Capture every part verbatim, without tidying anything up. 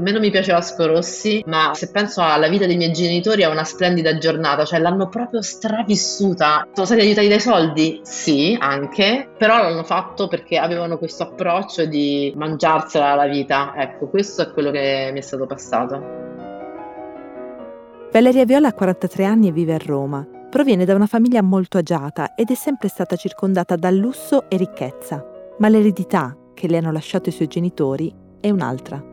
meno mi piace Vasco Rossi, ma se penso alla vita dei miei genitori è una splendida giornata, cioè l'hanno proprio stravissuta. Sono stati aiutati dai soldi? Sì, anche, però l'hanno fatto perché avevano questo approccio di mangiarsela la vita. Ecco, questo è quello che mi è stato passato. Valeria Viola ha quarantatré anni e vive a Roma. Proviene da una famiglia molto agiata ed è sempre stata circondata da lusso e ricchezza, ma l'eredità che le hanno lasciato i suoi genitori è un'altra.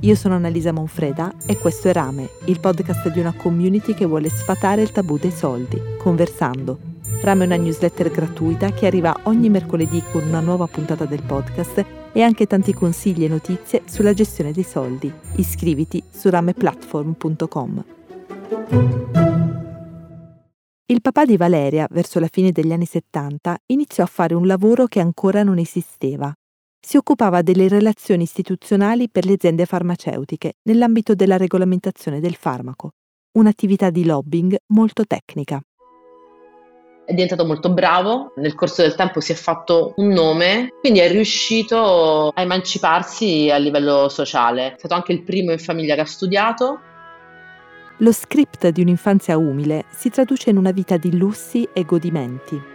Io sono Annalisa Monfreda e questo è Rame, il podcast di una community che vuole sfatare il tabù dei soldi, conversando. Rame è una newsletter gratuita che arriva ogni mercoledì con una nuova puntata del podcast e anche tanti consigli e notizie sulla gestione dei soldi. Iscriviti su rame platform punto com. Il papà di Valeria, verso la fine degli anni settanta, iniziò a fare un lavoro che ancora non esisteva. Si occupava delle relazioni istituzionali per le aziende farmaceutiche nell'ambito della regolamentazione del farmaco, un'attività di lobbying molto tecnica. È diventato molto bravo, nel corso del tempo si è fatto un nome, quindi è riuscito a emanciparsi a livello sociale. È stato anche il primo in famiglia che ha studiato. Lo script di un'infanzia umile si traduce in una vita di lussi e godimenti.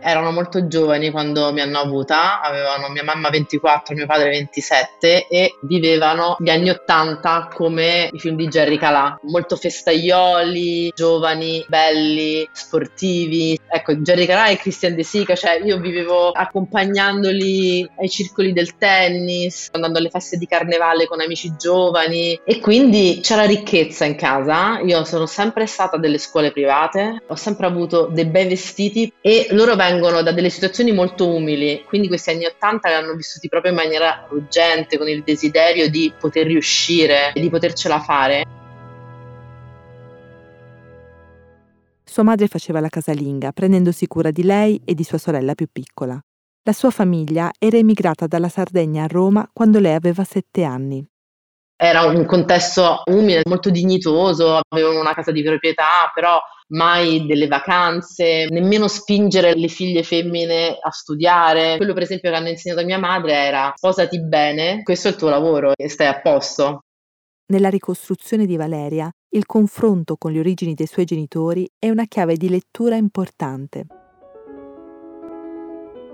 Erano molto giovani quando mi hanno avuta, avevano mia mamma ventiquattro, mio padre ventisette e vivevano gli anni ottanta come i film di Jerry Calà, molto festaioli, giovani, belli, sportivi. Ecco, Jerry Calà e Christian De Sica, cioè io vivevo accompagnandoli ai circoli del tennis, andando alle feste di carnevale con amici giovani e quindi c'era ricchezza in casa. Io sono sempre stata delle scuole private, ho sempre avuto dei bei vestiti e loro vengono da delle situazioni molto umili, quindi questi anni ottanta li hanno vissuti proprio in maniera urgente, con il desiderio di poter riuscire e di potercela fare. Sua madre faceva la casalinga, prendendosi cura di lei e di sua sorella più piccola. La sua famiglia era emigrata dalla Sardegna a Roma quando lei aveva sette anni. Era un contesto umile, molto dignitoso, avevano una casa di proprietà, però mai delle vacanze, nemmeno spingere le figlie femmine a studiare. Quello per esempio che hanno insegnato a mia madre era sposati bene, questo è il tuo lavoro e stai a posto. Nella ricostruzione di Valeria, il confronto con le origini dei suoi genitori è una chiave di lettura importante.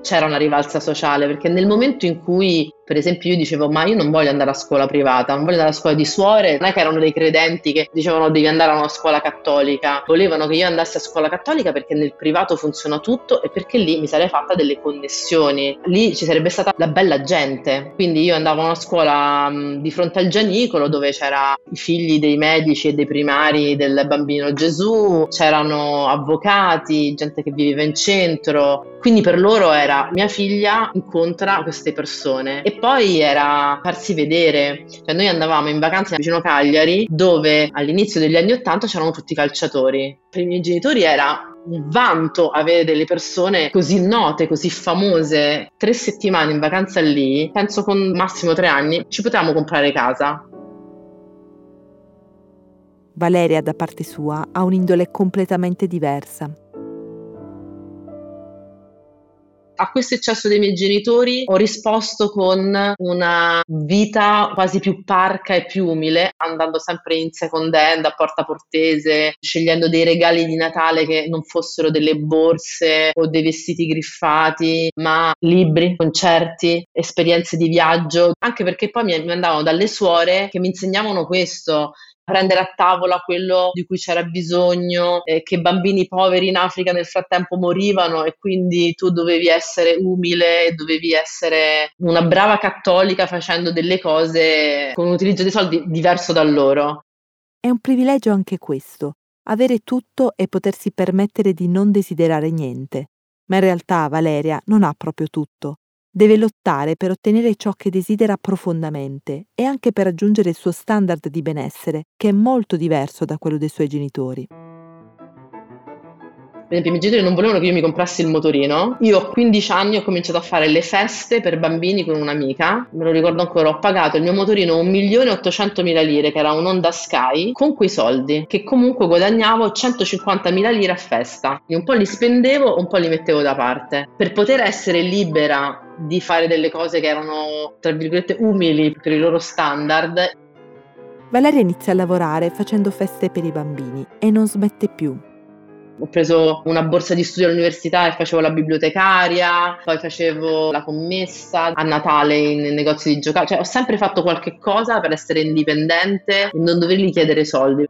C'era una rivalsa sociale, perché nel momento in cui, per esempio, io dicevo ma io non voglio andare a scuola privata, non voglio andare a scuola di suore, non è che erano dei credenti che dicevano devi andare a una scuola cattolica, volevano che io andassi a scuola cattolica perché nel privato funziona tutto e perché lì mi sarei fatta delle connessioni, lì ci sarebbe stata la bella gente. Quindi io andavo a una scuola di fronte al Gianicolo dove c'erano i figli dei medici e dei primari del Bambino Gesù, c'erano avvocati, gente che viveva in centro, quindi per loro era mia figlia incontra queste persone. E poi era farsi vedere, cioè noi andavamo in vacanza vicino Cagliari dove all'inizio degli anni ottanta c'erano tutti i calciatori. Per i miei genitori era un vanto avere delle persone così note, così famose. Tre settimane in vacanza lì, penso con massimo tre anni, ci potevamo comprare casa. Valeria da parte sua ha un'indole completamente diversa. A questo eccesso dei miei genitori ho risposto con una vita quasi più parca e più umile, andando sempre in second hand a Porta Portese, scegliendo dei regali di Natale che non fossero delle borse o dei vestiti griffati, ma libri, concerti, esperienze di viaggio, anche perché poi mi andavano dalle suore che mi insegnavano questo. Prendere a tavola quello di cui c'era bisogno, eh, che bambini poveri in Africa nel frattempo morivano e quindi tu dovevi essere umile, dovevi essere una brava cattolica facendo delle cose con un utilizzo dei soldi diverso da loro. È un privilegio anche questo, avere tutto e potersi permettere di non desiderare niente. Ma in realtà Valeria non ha proprio tutto. Deve lottare per ottenere ciò che desidera profondamente e anche per raggiungere il suo standard di benessere, che è molto diverso da quello dei suoi genitori. esempio i miei genitori non volevano che io mi comprassi il motorino. Io a quindici anni ho cominciato a fare le feste per bambini con un'amica, me lo ricordo ancora, ho pagato il mio motorino un milione ottocentomila lire, che era un Honda Sky, con quei soldi, che comunque guadagnavo centocinquantamila lire a festa. Quindi un po' li spendevo, un po' li mettevo da parte, per poter essere libera di fare delle cose che erano, tra virgolette, umili per i loro standard. Valeria inizia a lavorare facendo feste per i bambini e non smette più. Ho preso una borsa di studio all'università e facevo la bibliotecaria, poi facevo la commessa, a Natale in negozi di giocattoli. Cioè, ho sempre fatto qualche cosa per essere indipendente e non dovergli chiedere soldi.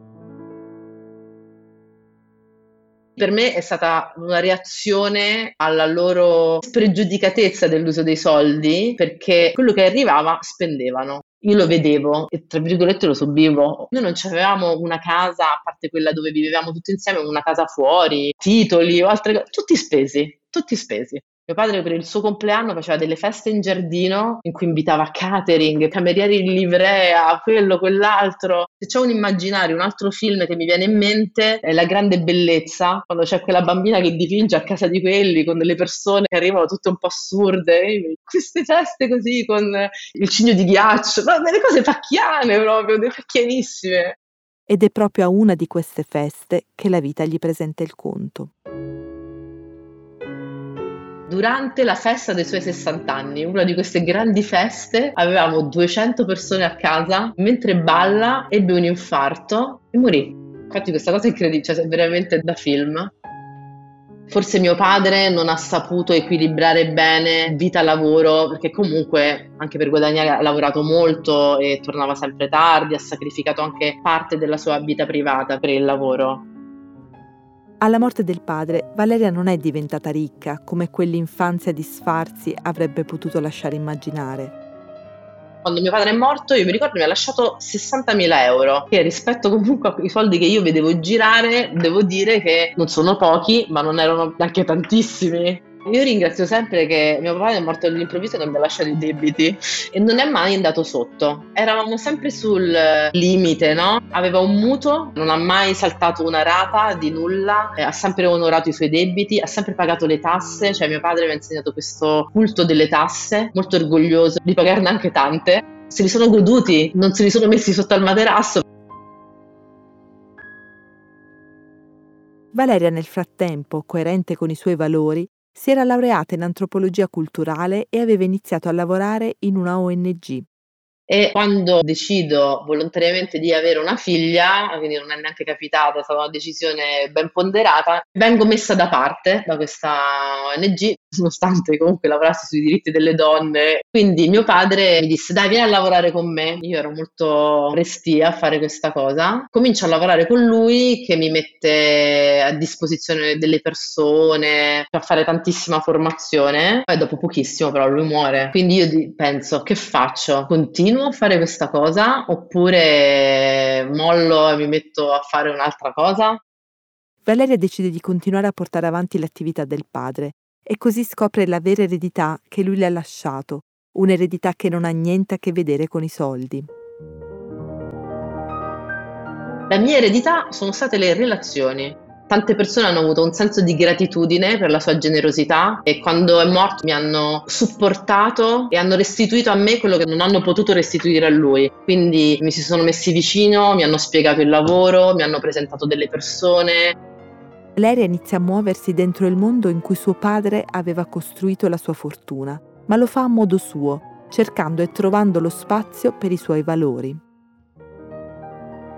Per me è stata una reazione alla loro spregiudicatezza dell'uso dei soldi, perché quello che arrivava spendevano. Io lo vedevo e, tra virgolette, lo subivo. Noi non avevamo una casa, a parte quella dove vivevamo tutti insieme, una casa fuori, titoli o altre cose, tutti spesi, tutti spesi. Mio padre per il suo compleanno faceva delle feste in giardino in cui invitava catering, camerieri in livrea, quello, quell'altro. Se c'è un immaginario, un altro film che mi viene in mente è La grande bellezza, quando c'è quella bambina che dipinge a casa di quelli con delle persone che arrivano tutte un po' assurde, queste feste così con il cigno di ghiaccio, no, delle cose pacchiane proprio, delle pacchianissime. Ed è proprio a una di queste feste che la vita gli presenta il conto. Durante la festa dei suoi sessanta anni, una di queste grandi feste, avevamo duecento persone a casa, mentre balla ebbe un infarto e morì. Infatti questa cosa è incredibile, cioè è veramente da film. Forse mio padre non ha saputo equilibrare bene vita-lavoro, perché comunque anche per guadagnare ha lavorato molto e tornava sempre tardi, ha sacrificato anche parte della sua vita privata per il lavoro. Alla morte del padre, Valeria non è diventata ricca come quell'infanzia di sfarzi avrebbe potuto lasciare immaginare. Quando mio padre è morto, io mi ricordo, mi ha lasciato sessantamila euro, che rispetto comunque ai soldi che io vedevo girare, devo dire che non sono pochi, ma non erano neanche tantissimi. Io ringrazio sempre che mio papà è morto all'improvviso e non mi ha lasciato i debiti e non è mai andato sotto. Eravamo sempre sul limite, no? Aveva un mutuo, non ha mai saltato una rata di nulla, ha sempre onorato i suoi debiti, ha sempre pagato le tasse. Cioè mio padre mi ha insegnato questo culto delle tasse, molto orgoglioso di pagarne anche tante. Se li sono goduti, non se li sono messi sotto al materasso. Valeria nel frattempo, coerente con i suoi valori, si era laureata in antropologia culturale e aveva iniziato a lavorare in una O N G. E quando decido volontariamente di avere una figlia, quindi non è neanche capitata, è stata una decisione ben ponderata, vengo messa da parte da questa O N G, nonostante comunque lavorassi sui diritti delle donne. Quindi mio padre mi disse: dai, vieni a lavorare con me. Io ero molto restia a fare questa cosa. Comincio a lavorare con lui, che mi mette a disposizione delle persone, a fare tantissima formazione. Poi dopo pochissimo però lui muore, quindi io penso: che faccio? Continuo a fare questa cosa oppure mollo e mi metto a fare un'altra cosa? Valeria decide di continuare a portare avanti l'attività del padre, e così scopre la vera eredità che lui le ha lasciato, un'eredità che non ha niente a che vedere con i soldi. La mia eredità sono state le relazioni. Tante persone hanno avuto un senso di gratitudine per la sua generosità e quando è morto mi hanno supportato e hanno restituito a me quello che non hanno potuto restituire a lui. Quindi mi si sono messi vicino, mi hanno spiegato il lavoro, mi hanno presentato delle persone. Valeria inizia a muoversi dentro il mondo in cui suo padre aveva costruito la sua fortuna, ma lo fa a modo suo, cercando e trovando lo spazio per i suoi valori.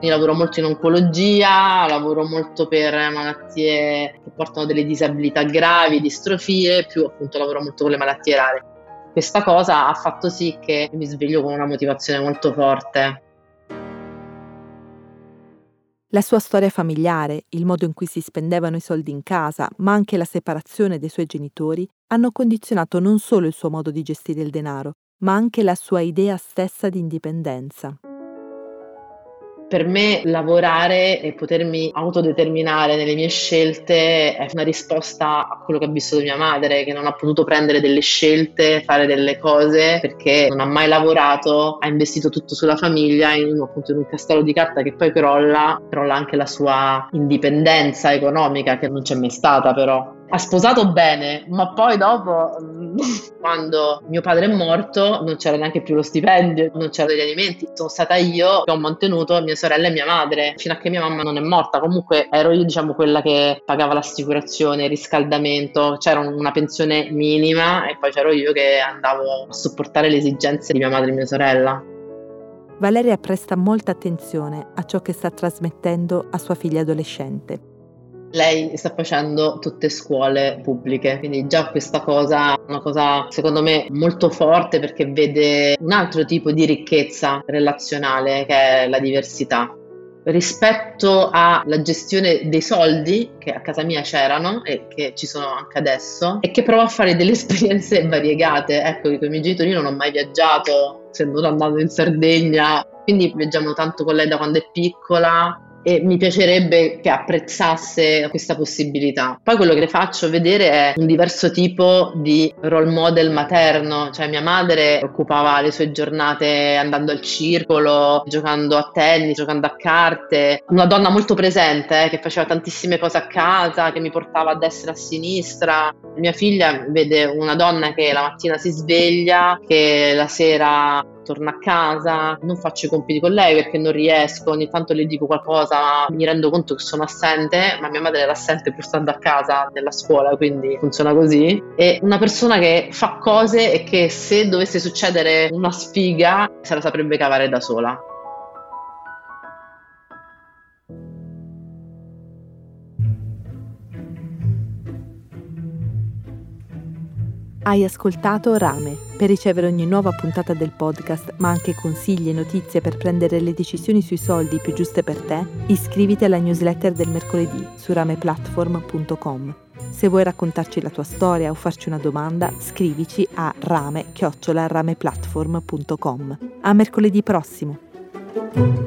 Io lavoro molto in oncologia, lavoro molto per malattie che portano delle disabilità gravi, distrofie, più appunto lavoro molto con le malattie rare. Questa cosa ha fatto sì che mi sveglio con una motivazione molto forte. La sua storia familiare, il modo in cui si spendevano i soldi in casa, ma anche la separazione dei suoi genitori, hanno condizionato non solo il suo modo di gestire il denaro, ma anche la sua idea stessa di indipendenza. Per me lavorare e potermi autodeterminare nelle mie scelte è una risposta a quello che ha vissuto mia madre, che non ha potuto prendere delle scelte, fare delle cose perché non ha mai lavorato, ha investito tutto sulla famiglia, in, appunto, in un castello di carta che poi crolla, crolla anche la sua indipendenza economica che non c'è mai stata però. Ha sposato bene, ma poi dopo, quando mio padre è morto, non c'era neanche più lo stipendio, non c'erano gli alimenti. Sono stata io che ho mantenuto mia sorella e mia madre, fino a che mia mamma non è morta. Comunque ero io, diciamo, quella che pagava l'assicurazione, il riscaldamento, c'era una pensione minima e poi c'ero io che andavo a sopportare le esigenze di mia madre e mia sorella. Valeria presta molta attenzione a ciò che sta trasmettendo a sua figlia adolescente. Lei sta facendo tutte scuole pubbliche, quindi già questa cosa è una cosa secondo me molto forte, perché vede un altro tipo di ricchezza relazionale che è la diversità. Rispetto alla gestione dei soldi che a casa mia c'erano e che ci sono anche adesso, e che provo a fare delle esperienze variegate, ecco, con i miei genitori io non ho mai viaggiato, essendo andando in Sardegna, quindi viaggiamo tanto con lei da quando è piccola. E mi piacerebbe che apprezzasse questa possibilità. Poi quello che le faccio vedere è un diverso tipo di role model materno, cioè mia madre occupava le sue giornate andando al circolo, giocando a tennis, giocando a carte, una donna molto presente eh, che faceva tantissime cose a casa, che mi portava a destra e a sinistra. Mia figlia vede una donna che la mattina si sveglia, che la sera torno a casa, non faccio i compiti con lei perché non riesco, ogni tanto le dico qualcosa, mi rendo conto che sono assente, ma mia madre era assente pur stando a casa nella scuola, quindi funziona così. È una persona che fa cose e che se dovesse succedere una sfiga se la saprebbe cavare da sola. Hai ascoltato Rame. Per ricevere ogni nuova puntata del podcast, ma anche consigli e notizie per prendere le decisioni sui soldi più giuste per te, iscriviti alla newsletter del mercoledì su rame platform punto com. Se vuoi raccontarci la tua storia o farci una domanda, scrivici a rame chiocciola rame platform punto com. A mercoledì prossimo!